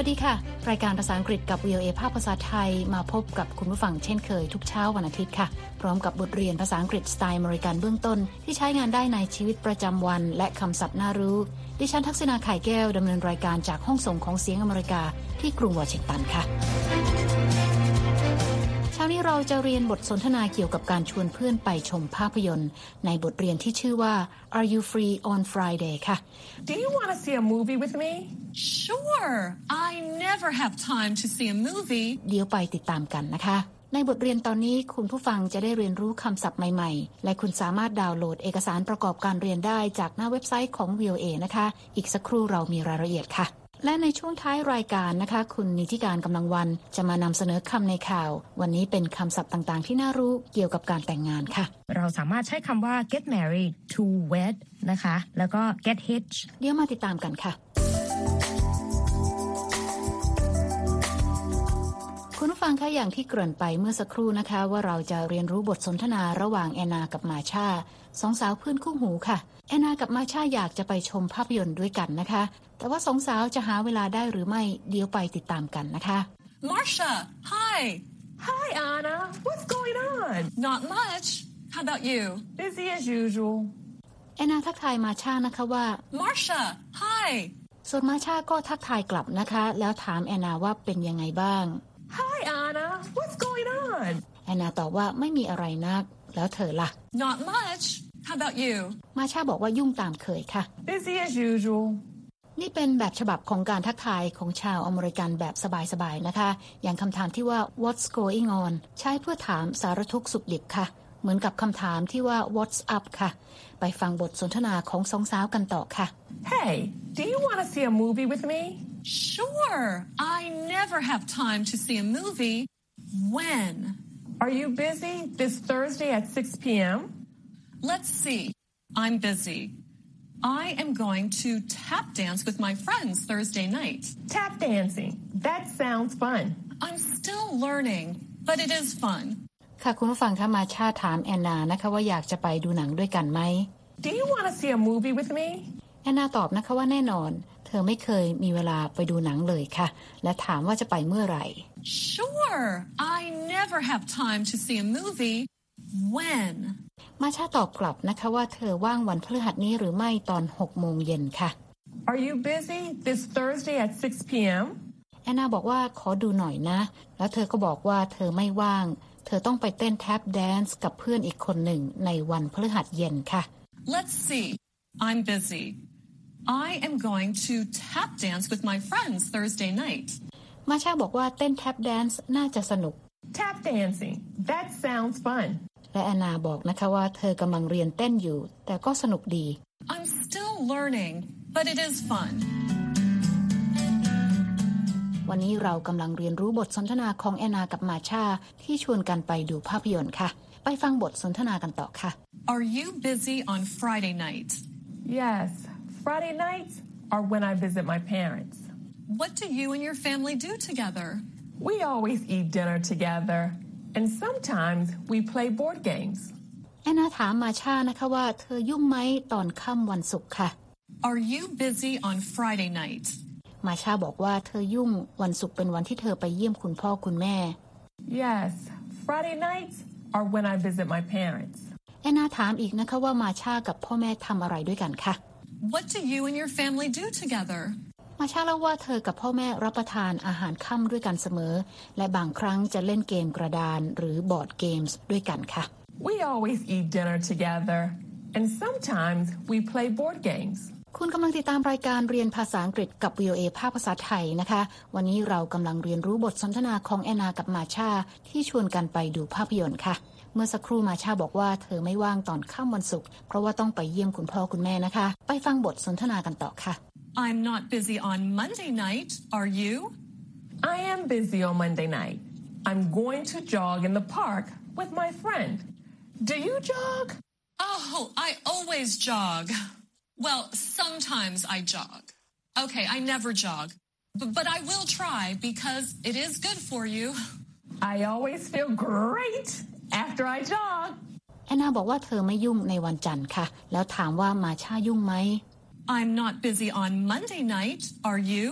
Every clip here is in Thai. วัสดีค่ะรายการภาษาอังกฤษกับ VOA ภาคภาษาไทยมาพบกับคุณผู้ฟังเช่นเคยทุกเช้าวันอาทิตย์ค่ะพร้อมกับบทเรียนภาษาอังกฤษสไตล์อเมริกันเบื้องต้นที่ใช้งานได้ในชีวิตประจำวันและคำศัพท์น่ารู้ดิฉันทักษณาไข่แก้วดำเนินรายการจากห้องส่งของเสียงอเมริกาที่กรุงวอชิงตันค่ะเช้านี้เราจะเรียนบทสนทนาเกี่ยวกับการชวนเพื่อนไปชมภาพยนตร์ในบทเรียนที่ชื่อว่า Are you free on Friday ค่ะ Do you want to see a movie with me? Sure. I never have time to see a movie. เดี๋ยวไปติดตามกันนะคะในบทเรียนตอนนี้คุณผู้ฟังจะได้เรียนรู้คำศัพท์ใหม่ๆและคุณสามารถดาวน์โหลดเอกสารประกอบการเรียนได้จากหน้าเว็บไซต์ของ VOA นะคะอีกสักครู่เรามีรายละเอียดค่ะและในช่วงท้ายรายการนะคะคุณนิติการกำลังวันจะมานำเสนอคำในข่าววันนี้เป็นคำศัพท์ต่างๆที่น่ารู้เกี่ยวกับการแต่งงานค่ะเราสามารถใช้คำว่า get married to wed นะคะแล้วก็ get hitched เดี๋ยวมาติดตามกันค่ะคุณผู้ฟังคะอย่างที่เกริ่นไปเมื่อสักครู่นะคะว่าเราจะเรียนรู้บทสนทนาระหว่างแอนนากับมาชาสองสาวเพื่อนคู่หูค่ะแอนนากับมาชาอยากจะไปชมภาพยนตร์ด้วยกันนะคะแต่ว่าสองสาวจะหาเวลาได้หรือไม่เดี๋ยวไปติดตามกันนะคะ Marsha, hi. Hi, Anna. What's going on? Not much. How about you? Busy as usual. แอนนาทักทายมาชานะคะว่า Marsha, hi. ส่วนมาชาก็ทักทายกลับนะคะแล้วถามแอนนาว่าเป็นยังไงบ้าง Hi, Anna. What's going on? แอนนาตอบว่าไม่มีอะไรนักแล้วเธอล่ะ Not much. How about you? มาชาบอกว่ายุ่งตามเคยค่ะ Busy as usual.นี่เป็นแบบฉบับของการทักทายของชาวอเมริกันแบบสบายๆนะคะอย่างคำถามที่ว่า What's going on ใช้เพื่อถามสารทุกข์สุขดิบค่ะเหมือนกับคำถามที่ว่า What's up ค่ะไปฟังบทสนทนาของสองสาวกันต่อค่ะ Hey, do you want to see a movie with me? Sure. I never have time to see a movie. When? Are you busy this Thursday at 6 p.m.? Let's see. I'm busy.I am going to tap dance with my friends Thursday night. Tap dancing. That sounds fun. I'm still learning, but it is fun. ค่ะคุณผู้ฟังคะมาชาถามแอนนานะคะว่าอยากจะไปดูหนังด้วยกันไหม Do you want to see a movie with me? แอนนาตอบนะคะว่าแน่นอนเธอไม่เคยมีเวลาไปดูหนังเลยค่ะและถามว่าจะไปเมื่อไหร่ Sure. I never have time to see a movie. When?มาชาตอบกลับนะคะว่าเธอว่างวันพฤหัสนี้หรือไม่ตอน 6 โมงเย็นค่ะ Are you busy this Thursday at 6 p.m.? แอนนาบอกว่าขอดูหน่อยนะแล้วเธอก็บอกว่าเธอไม่ว่างเธอต้องไปเต้น tap dance กับเพื่อนอีกคนหนึ่งในวันพฤหัสเย็นค่ะ Let's see. I'm busy. I am going to tap dance with my friends Thursday night. มาชาบอกว่าเต้น tap dance น่าจะสนุก Tap dancing. That sounds fun.และแอนนาบอกนะคะว่าเธอกำลังเรียนเต้นอยู่แต่ก็สนุกดี I'm still learning, but it is fun. วันนี้เรากำลังเรียนรู้บทสนทนาของแอนนากับมาชาที่ชวนกันไปดูภาพยนตร์ค่ะไปฟังบทสนทนากันต่อค่ะ Are you busy on Friday night? Yes, Friday nights are when I visit my parents. What do you and your family do together? We always eat dinner together.And sometimes we play board games. แอนนาถามมาชานะคะว่าเธอยุ่งไหมตอนค่ำวันศุกร์ค่ะ Are you busy on Friday night? มาชาบอกว่าเธอยุ่งวันศุกร์เป็นวันที่เธอไปเยี่ยมคุณพ่อคุณแม่ Yes, Friday nights are when I visit my parents. แอนนาถามอีกนะคะว่ามาชากับพ่อแม่ทำอะไรด้วยกันค่ะ What do you and your family do together?มาชาเล่าว่าเธอกับพ่อแม่รับประทานอาหารค่ำด้วยกันเสมอและบางครั้งจะเล่นเกมกระดานหรือบอร์ดเกมส์ด้วยกันค่ะ We always eat dinner together and sometimes we play board games. คุณกำลังติดตามรายการเรียนภาษาอังกฤษกับ VOA ภาคภาษาไทยนะคะวันนี้เรากำลังเรียนรู้บทสนทนาของแอนนากับมาชาที่ชวนกันไปดูภาพยนตร์ค่ะเมื่อสักครู่มาชาบอกว่าเธอไม่ว่างตอนค่ำวันศุกร์เพราะว่าต้องไปเยี่ยมคุณพ่อคุณแม่นะคะไปฟังบทสนทนากันต่อค่ะ I'm not busy on Monday night, are you? I am busy on Monday night. I'm going to jog in the park with my friend. Do you jog? Oh, I always jog. Well, sometimes I jog. Okay, I never jog. But I will try because it is good for you. I always feel great.After I jog. แอนนาบอกว่าเธอไม่ยุ่งในวันจันทร์ค่ะแล้วถามว่ามาชายุ่งไหม I'm not busy on Monday night, are you?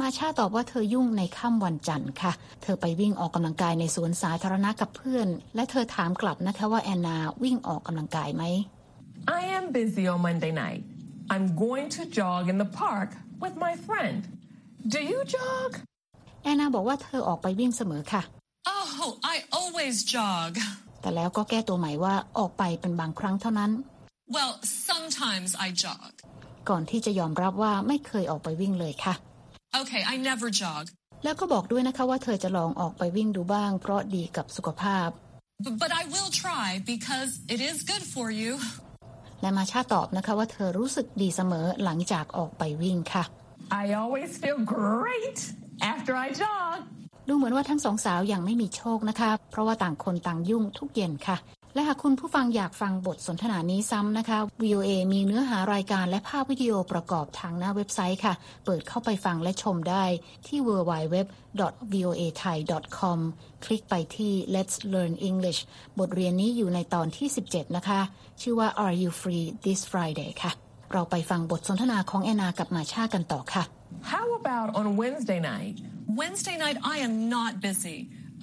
มาชาตอบว่าเธอยุ่งในค่ำวันจันทร์ค่ะเธอไปวิ่งออกกำลังกายในสวนสาธารณะกับเพื่อนและเธอถามกลับนะคะว่าแอนนาวิ่งออกกำลังกายไหม I am busy on Monday night. I'm going to jog in the park with my friend. Do you jog? แอนนาบอกว่าเธอออกไปวิ่งเสมอค่ะ Oh, I always jog. แต่แล้วก็แก้ตัวใหม่ว่าออกไปเป็นบางครั้งเท่านั้น Well, sometimes I jog. ก่อนที่จะยอมรับว่าไม่เคยออกไปวิ่งเลยค่ะOkay, I never jog. แล้วก็บอกด้วยนะคะว่าเธอจะลองออกไปวิ่งดูบ้างเพราะดีกับสุขภาพ But I will try because it is good for you. และมาชาตอบนะคะว่าเธอรู้สึกดีเสมอหลังจากออกไปวิ่งค่ะ I always feel great after I jog. ดูเหมือนว่าทั้งสองสาวยังไม่มีโชคนะคะเพราะว่าต่างคนต่างยุ่งทุกเย็นค่ะและหากคุณผู้ฟังอยากฟังบทสนทนานี้ซ้ำนะคะ VOA มีเนื้อหารายการและภาพวิดีโอประกอบทางหน้าเว็บไซต์ค่ะเปิดเข้าไปฟังและชมได้ที่ www.voathai.com คลิกไปที่ Let's Learn English บทเรียนนี้อยู่ในตอนที่ 17 นะคะชื่อว่า Are You Free This Friday ค่ะเราไปฟังบทสนทนาของแอนนากับมาชากันต่อค่ะ How about on Wednesday night? Wednesday night I am not busy.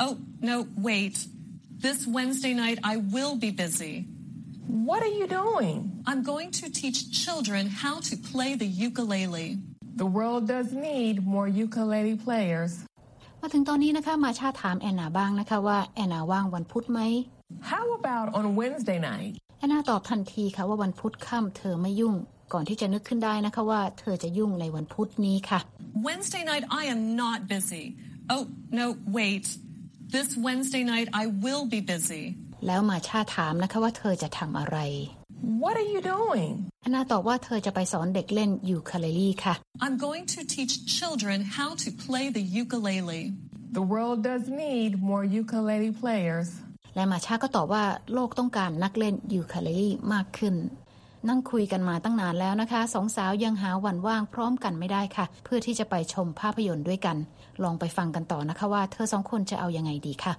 Oh, no, wait.This Wednesday night, I will be busy. What are you doing? I'm going to teach children how to play the ukulele. The world does need more ukulele players. มาถึงตอนนี้นะคะมาชาถามแอนนาบ้างนะคะว่าแอนนาว่างวันพุธไหม How about on Wednesday night? แอนนาตอบทันทีค่ะว่าวันพุธค่ำเธอไม่ยุ่งก่อนที่จะนึกขึ้นได้นะคะว่าเธอจะยุ่งในวันพุธนี้ค่ะ Wednesday night, I am not busy. Oh, no, wait.This Wednesday night I will be busy. แล้วมาชาถามนะคะว่าเธอจะทำอะไร What are you doing? แอนนาตอบว่าเธอจะไปสอนเด็กเล่นยูคาเลเล่ค่ะ I'm going to teach children how to play the ukulele. The world does need more ukulele players. และมาชาก็ตอบว่าโลกต้องการนักเล่นยูคาเลเล่มากขึ้นนั่งคุยกันมาตั้งนานแล้วนะคะสองสาวยังหาวันว่างพร้อมกันไม่ได้ค่ะเพื่อที่จะไปชมภาพยนตร์ด้วยกันลองไปฟังกันต่อนะคะว่าเธอสองคนจะเอายังไงดีค่ะ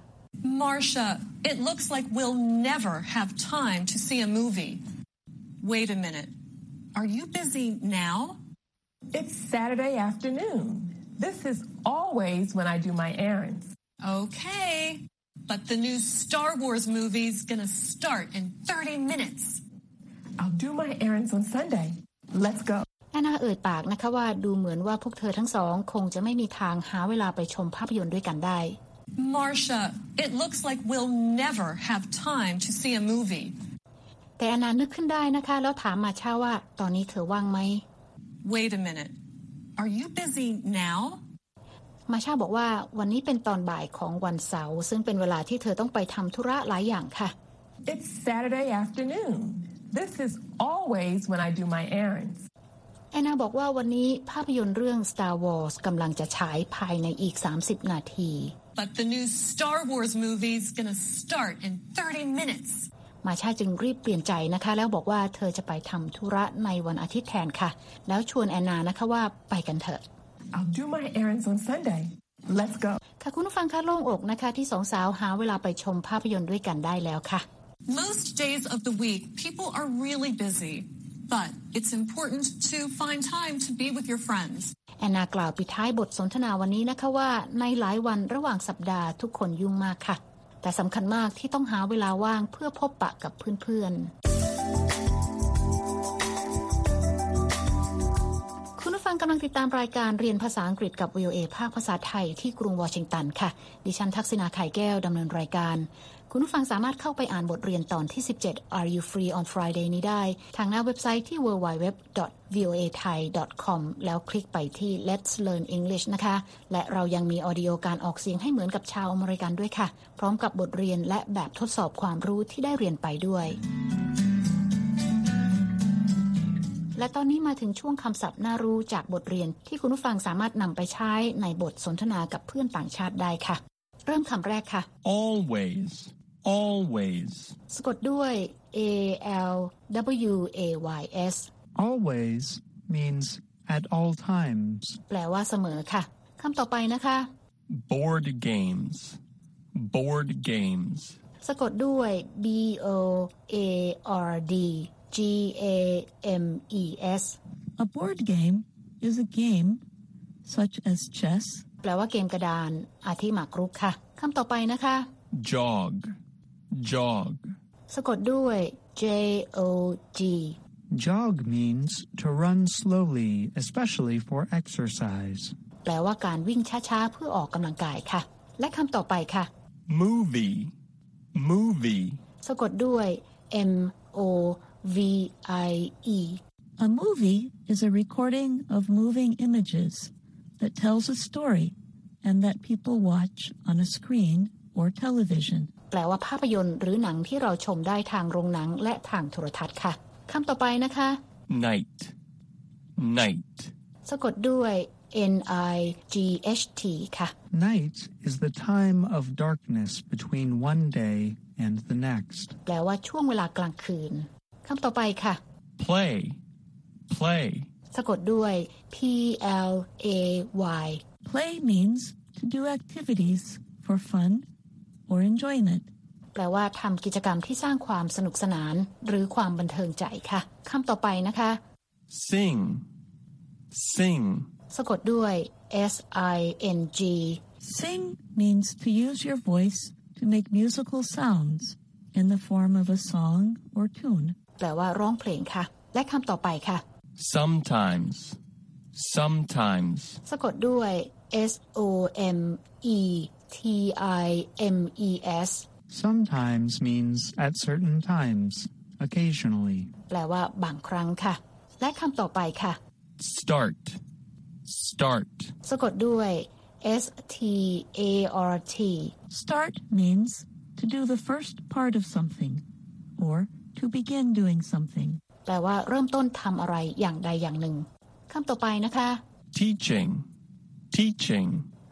Marsha, it looks like we'll never have time to see a movie. Wait a minute. Are you busy now? It's Saturday afternoon. This is always when I do my errands. Okay, but the new Star Wars movie's gonna start in 30 minutes.I'll do my errands on Sunday. Let's go. แอนนาเอ่ยปากนะคะว่าดูเหมือนว่าพวกเธอทั้งสองคงจะไม่มีทางหาเวลาไปชมภาพยนตร์ด้วยกันได้ Marsha, it looks like we'll never have time to see a movie. แต่แอนนานึกขึ้นได้นะคะแล้วถามมาชาว่าตอนนี้เธอว่างไหม Wait a minute. Are you busy now? มาชาบอกว่าวันนี้เป็นตอนบ่ายของวันเสาร์ซึ่งเป็นเวลาที่เธอต้องไปทำธุระหลายอย่างค่ะ It's Saturday afternoon.This is always when I do my errands. แอนนาบอกว่าวันนี้ภาพยนตร์เรื่อง Star Wars กำลังจะฉายภายในอีก30นาที But the new Star Wars movie's gonna start in 30 minutes. มาชาจึงรีบเปลี่ยนใจนะคะแล้วบอกว่าเธอจะไปทำธุระในวันอาทิตย์แทนค่ะแล้วชวนแอนนานะคะว่าไปกันเถอะ I'll do my errands on Sunday. Let's go. ค่ะคุณผู้ฟังคะโล่งอกนะคะที่สองสาวหาเวลาไปชมภาพยนตร์ด้วยกันได้แล้วค่ะMost days of the week, people are really busy, but it's important to find time to be with your friends. แอนนากล่าวปิดท้ายบทสนทนาวันนี้นะคะว่าในหลายวันระหว่างสัปดาห์ทุกคนยุ่งมากค่ะแต่สำคัญมากที่ต้องหาเวลาว่างเพื่อพบปะกับเพื่อนๆคุณผู้ฟังกำลังติดตามรายการเรียนภาษาอังกฤษกับ VOA ภาคภาษาไทยที่กรุงวอชิงตันค่ะดิฉันทักษิณาไข่แก้วดำเนินรายการคุณผู้ฟังสามารถเข้าไปอ่านบทเรียนตอนที่ 17 Are You Free on Friday นี้ได้ทางหน้าเว็บไซต์ที่ www.voathai.com แล้วคลิกไปที่ Let's Learn English นะคะและเรายังมีออดิโอการออกเสียงให้เหมือนกับชาวอเมริกันด้วยค่ะพร้อมกับบทเรียนและแบบทดสอบความรู้ที่ได้เรียนไปด้วยและตอนนี้มาถึงช่วงคำศัพท์น่ารู้จากบทเรียนที่คุณผู้ฟังสามารถนำไปใช้ในบทสนทนากับเพื่อนต่างชาติได้ค่ะเริ่มคำแรกค่ะ Always Always สะกดด้วย A-L-W-A-Y-S Always means at all times แปลว่าเสมอค่ะคำต่อไปนะคะ Board games Board games สะกดด้วย B-O-A-R-D G-A-M-E-S A board game is a game such as chess แปลว่าเกมกระดานอาทิหมากรุกค่ะคำต่อไปนะคะ jog สะกดด้วย jog jog means to run slowly especially for exercise แปลว่าการวิ่งช้าๆเพื่อออกกำลังกายค่ะและคำต่อไปค่ะ movie สะกดด้วย movie A movie is a recording of moving images that tells a story and that people watch on a screen or television แปลว่าภาพยนตร์หรือหนังที่เราชมได้ทางโรงหนังและทางโทรทัศน์ค่ะคำต่อไปนะคะ night สะกดด้วย night ค่ะ Night is the time of darkness between one day and the next แปลว่าช่วงเวลากลางคืนคำต่อไปค่ะ play สะกดด้วย play play means to do activities for fun or enjoyment แปลว่าทำกิจกรรมที่สร้างความสนุกสนานหรือความบันเทิงใจค่ะคำต่อไปนะคะ sing สะกดด้วย sing sing means to use your voice to make musical sounds in the form of a song or tuneแปลว่าร้องเพลงค่ะและคำต่อไปค่ะ sometimes สะกดด้วย sometimes sometimes means at certain times occasionally แปลว่าบางครั้งค่ะและคำต่อไปค่ะ start สะกดด้วย start start means to do the first part of something or to begin doing something แปลว่าเริ่มต้นทำอะไรอย่างใดอย่างหนึ่งคำต่อไปนะคะ teaching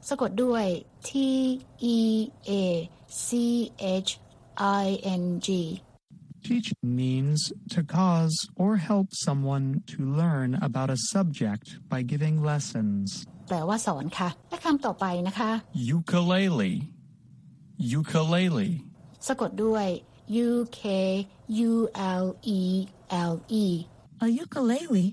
สะกดด้วย teaching teaching means to cause or help someone to learn about a subject by giving lessons แปลว่าสอนค่ะและคำต่อไปนะคะ ukulele สะกดด้วยukulele. A ukulele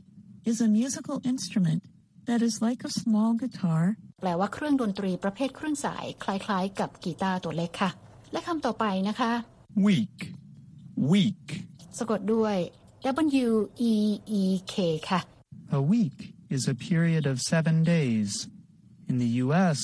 is a musical instrument that is like a small guitar. แปลว่าเครื่องดนตรีประเภทเครื่องสายคล้ายๆกับกีตาร์ตัวเล็กค่ะและคำต่อไปนะคะ week สะกดด้วย week ค่ะ A week is a period of 7 days. In the U.S.,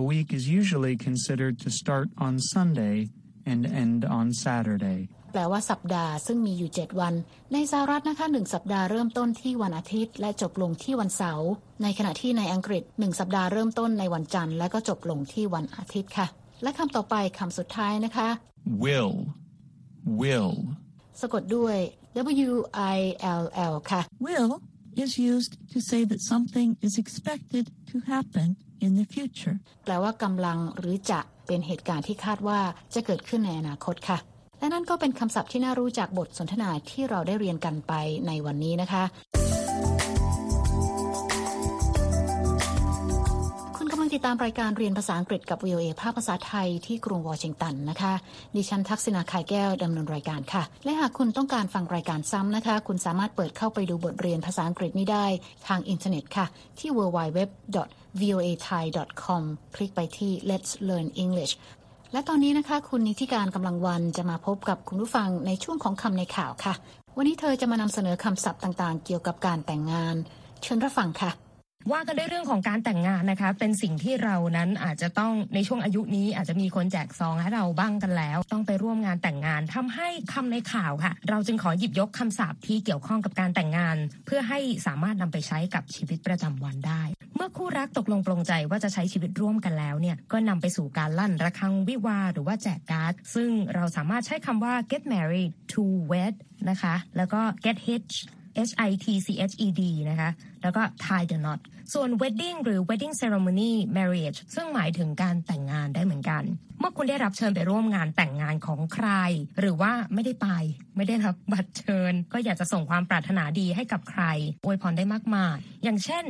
a week is usually considered to start on Sunday.and end on Saturday แปลว่าสัปดาห์ซึ่งมีอยู่7วันในสหรัฐนะคะ1สัปดาห์เริ่มต้นที่วันอาทิตย์และจบลงที่วันเสาร์ในขณะที่ในอังกฤษ1สัปดาห์เริ่มต้นในวันจันทร์และก็จบลงที่วันอาทิตย์ค่ะและคำต่อไปคำสุดท้ายนะคะ will สะกดด้วย will ค่ะ Will is used to say that something is expected to happen in the future แปลว่ากำลังหรือจะเป็นเหตุการณ์ที่คาดว่าจะเกิดขึ้นในอนาคตค่ะและนั่นก็เป็นคำศัพท์ที่น่ารู้จากบทสนทนาที่เราได้เรียนกันไปในวันนี้นะคะคุณกำลังติดตามรายการเรียนภาษาอังกฤษกับ VOA ภาคภาษาไทยที่กรุงวอชิงตันนะคะดิฉันทักษิณาคายแก้วดำเนินรายการค่ะและหากคุณต้องการฟังรายการซ้ำนะคะคุณสามารถเปิดเข้าไปดูบทเรียนภาษาอังกฤษนี้ได้ทางอินเทอร์เน็ตค่ะที่ www.voathai.com คลิกไปที่ Let's Learn English และตอนนี้นะคะคุณนิติการกำลังวันจะมาพบกับคุณผู้ฟังในช่วงของคำในข่าวค่ะวันนี้เธอจะมานำเสนอคำศัพท์ต่างๆเกี่ยวกับการแต่งงานเชิญรับฟังค่ะว่ากันด้วยเรื่องของการแต่งงานนะคะเป็นสิ่งที่เรานั้นอาจจะต้องในช่วงอายุนี้อาจจะมีคนแจกซองให้เราบ้างกันแล้วต้องไปร่วมงานแต่งงานทำให้คำในข่าวค่ะเราจึงขอหยิบยกคำศัพท์ที่เกี่ยวข้องกับการแต่งงานเพื่อให้สามารถนำไปใช้กับชีวิตประจำวันได้เมื่อคู่รักตกลงปรงใจว่าจะใช้ชีวิตร่วมกันแล้วเนี่ยก็นำไปสู่การลั่นระฆังวิวาหรือว่าแจกการ์ดซึ่งเราสามารถใช้คำว่า get married to wed นะคะแล้วก็ get hitched hitched นะคะแล้วก็ tie the knot ส่วน wedding หรือ wedding ceremony marriage ซึ่งหมายถึงการแต่งงานได้เหมือนกันเมื่อคุณได้รับเชิญไปร่วมงานแต่งงานของใครหรือว่าไม่ได้ไปไม่ได้รับบัตรเชิญก็อยากจะส่งความปรารถนาดีให้กับใครอวยพรได้มากมายอย่างเช่น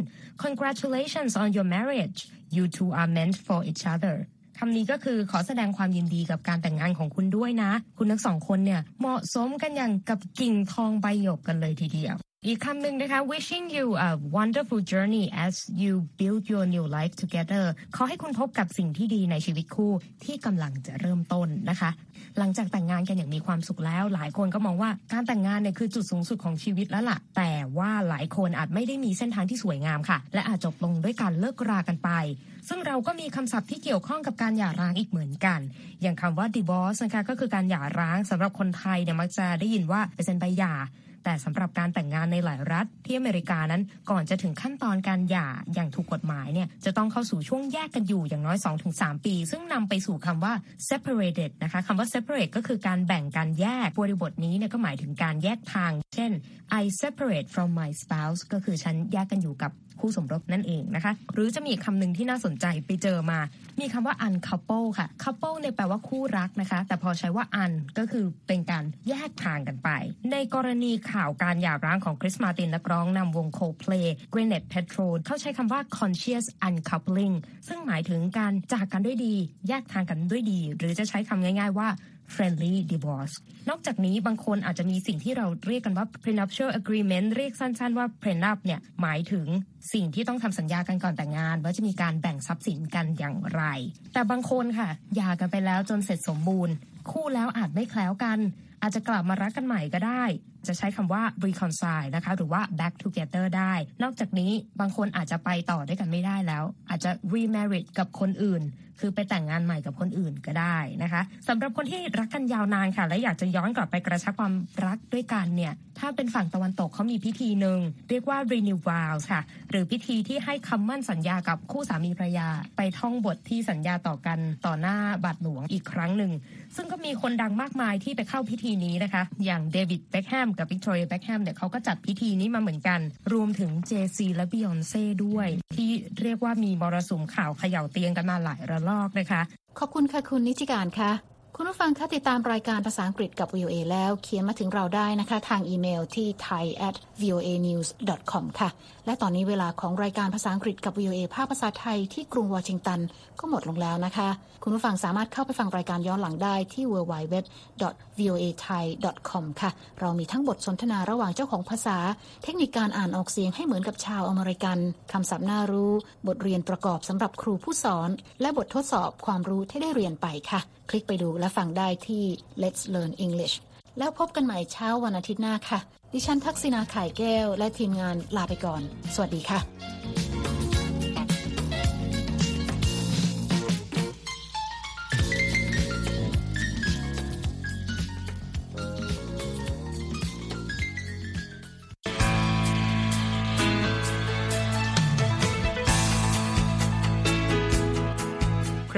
congratulations on your marriage you two are meant for each otherคำนี้ก็คือขอแสดงความยินดีกับการแต่งงานของคุณด้วยนะคุณทั้งสองคนเนี่ยเหมาะสมกันอย่างกับกิ่งทองใบหยกกันเลยทีเดียว อีกคำหนึ่งนะคะ wishing you a wonderful journey as you build your new life together ขอให้คุณพบกับสิ่งที่ดีในชีวิตคู่ที่กำลังจะเริ่มต้นนะคะหลังจากแต่งงานกันอย่างมีความสุขแล้วหลายคนก็มองว่าการแต่งงานเนี่ยคือจุดสูงสุดของชีวิตแล้วล่ะแต่ว่าหลายคนอาจไม่ได้มีเส้นทางที่สวยงามค่ะและอาจจบลงด้วยการเลิกรากันไปซึ่งเราก็มีคำศัพท์ที่เกี่ยวข้องกับการหย่าร้างอีกเหมือนกันอย่างคำว่า divorce นะคะก็คือการหย่าร้างสำหรับคนไทยเนี่ยมักจะได้ยินว่าไปเซ็นใบหย่าแต่สำหรับการแต่งงานในหลายรัฐที่อเมริกานั้นก่อนจะถึงขั้นตอนการหย่าอย่างถูกกฎหมายเนี่ยจะต้องเข้าสู่ช่วงแยกกันอยู่อย่างน้อย 2-3 ปีซึ่งนำไปสู่คำว่า separated นะคะคำว่า separate ก็คือการแบ่งการแยกบริบทนี้เนี่ยก็หมายถึงการแยกทางเช่น I separate from my spouse ก็คือฉันแยกกันอยู่กับคู่สมรสนั่นเองนะคะหรือจะมีคำหนึ่งที่น่าสนใจไปเจอมามีคำว่า uncouple ค่ะ couple เนี่ยแปลว่าคู่รักนะคะแต่พอใช้ว่า un ก็คือเป็นการแยกทางกันไปในกรณีข่าวการหย่าร้างของคริสมาตินนักร้องนำวง Coldplay Gwyneth Paltrow เขาใช้คำว่า conscious uncoupling ซึ่งหมายถึงการจากกันด้วยดีแยกทางกันด้วยดีหรือจะใช้คำง่ายๆว่าfriendly divorce นอกจากนี้บางคนอาจจะมีสิ่งที่เราเรียกกันว่า prenuptial agreement เรียกสั้นๆว่า prenup เนี่ยหมายถึงสิ่งที่ต้องทำสัญญากันก่อนแต่งงานว่าจะมีการแบ่งทรัพย์สินกันอย่างไรแต่บางคนค่ะหย่ากันไปแล้วจนเสร็จสมบูรณ์คู่แล้วอาจไม่แคล้วกันอาจจะกลับมารักกันใหม่ก็ได้จะใช้คำว่า reconcile นะคะหรือว่า back together ได้นอกจากนี้บางคนอาจจะไปต่อด้วยกันไม่ได้แล้วอาจจะ remarried กับคนอื่นคือไปแต่งงานใหม่กับคนอื่นก็ได้นะคะสำหรับคนที่รักกันยาวนานค่ะและอยากจะย้อนกลับไปกระชับความรักด้วยกันเนี่ยถ้าเป็นฝั่งตะวันตกเขามีพิธีหนึ่งเรียกว่า renewal ค่ะหรือพิธีที่ให้คำมั่นสัญญากับคู่สามีภรรยาไปท่องบทที่สัญญาต่อกันต่อหน้าบาทหลวงอีกครั้งหนึ่งซึ่งก็มีคนดังมากมายที่ไปเข้าพิธีนี้นะคะอย่างเดวิดเบ็คแฮมกับวิกตอเรียเบ็คแฮมเนี่ยเขาก็จัดพิธีนี้มาเหมือนกันรวมถึงเจซีและบียอนเซ่ด้วยที่เรียกว่ามีมรสุมข่าวเขย่าเตียงกันมาหลายระลอกนะคะขอบคุณค่ะคุณนิติการค่ะคุณผู้ฟังคะติดตามรายการภาษาอังกฤษกับ VOA แล้วเขียนมาถึงเราได้นะคะทางอีเมลที่ thai@voanews.com ค่ะและตอนนี้เวลาของรายการภาษาอังกฤษกับ VOA ภาคภาษาไทยที่กรุงวอชิงตันก็หมดลงแล้วนะคะคุณผู้ฟังสามารถเข้าไปฟังรายการย้อนหลังได้ที่ www.voathai.com ค่ะเรามีทั้งบทสนทนาระหว่างเจ้าของภาษาเทคนิคการอ่านออกเสียงให้เหมือนกับชาวอเมริกันคำศัพท์น่ารู้บทเรียนประกอบสำหรับครูผู้สอนและบททดสอบความรู้ที่ได้เรียนไปค่ะคลิกไปดูและฟังได้ที่ Let's Learn English แล้วพบกันใหม่เช้าวันอาทิตย์หน้าค่ะดิฉันทักษิณา ไข่แก้วและทีมงานลาไปก่อนสวัสดีค่ะค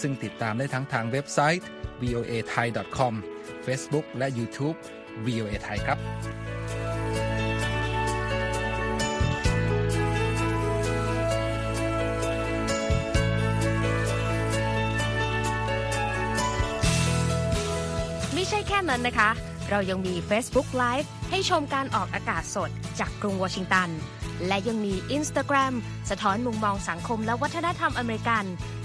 ซึ่งติดตามได้ทั้งทางเว็บไซต์ voathai.com Facebook และ YouTube VOA Thai ครับไม่ใช่แค่นั้นนะคะเรายังมี Facebook Live ให้ชมการออกอากาศสดจากกรุงวอชิงตัน และยังมี Instagram สะท้อนมุมมองสังคมและวัฒนธรรมอเมริกัน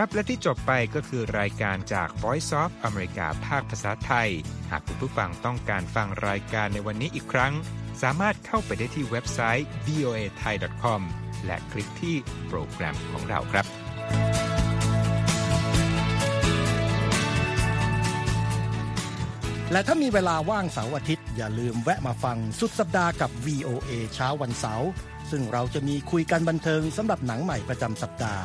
ครับและที่จบไปก็คือรายการจาก Voice of America ภาคภาษาไทยหากคุณผู้ฟังต้องการฟังรายการในวันนี้อีกครั้งสามารถเข้าไปได้ที่เว็บไซต์ voathai.com และคลิกที่โปรแกรมของเราครับและถ้ามีเวลาว่างเสาร์อาทิตย์อย่าลืมแวะมาฟังสุดสัปดาห์กับ VOA เช้าวันเสาร์ซึ่งเราจะมีคุยกันบันเทิงสำหรับหนังใหม่ประจำสัปดาห์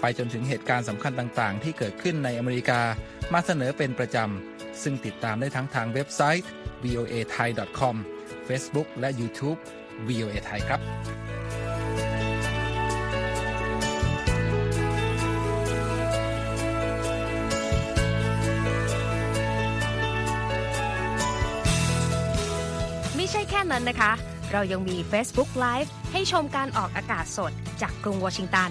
ไปจนถึงเหตุการณ์สำคัญต่างๆที่เกิดขึ้นในอเมริกามาเสนอเป็นประจำซึ่งติดตามได้ทั้งทางเว็บไซต์ voathai.com Facebook และ YouTube VOA Thai ครับไม่ใช่แค่นั้นนะคะเรายังมี Facebook Live ให้ชมการออกอากาศสดจากกรุงวอชิงตัน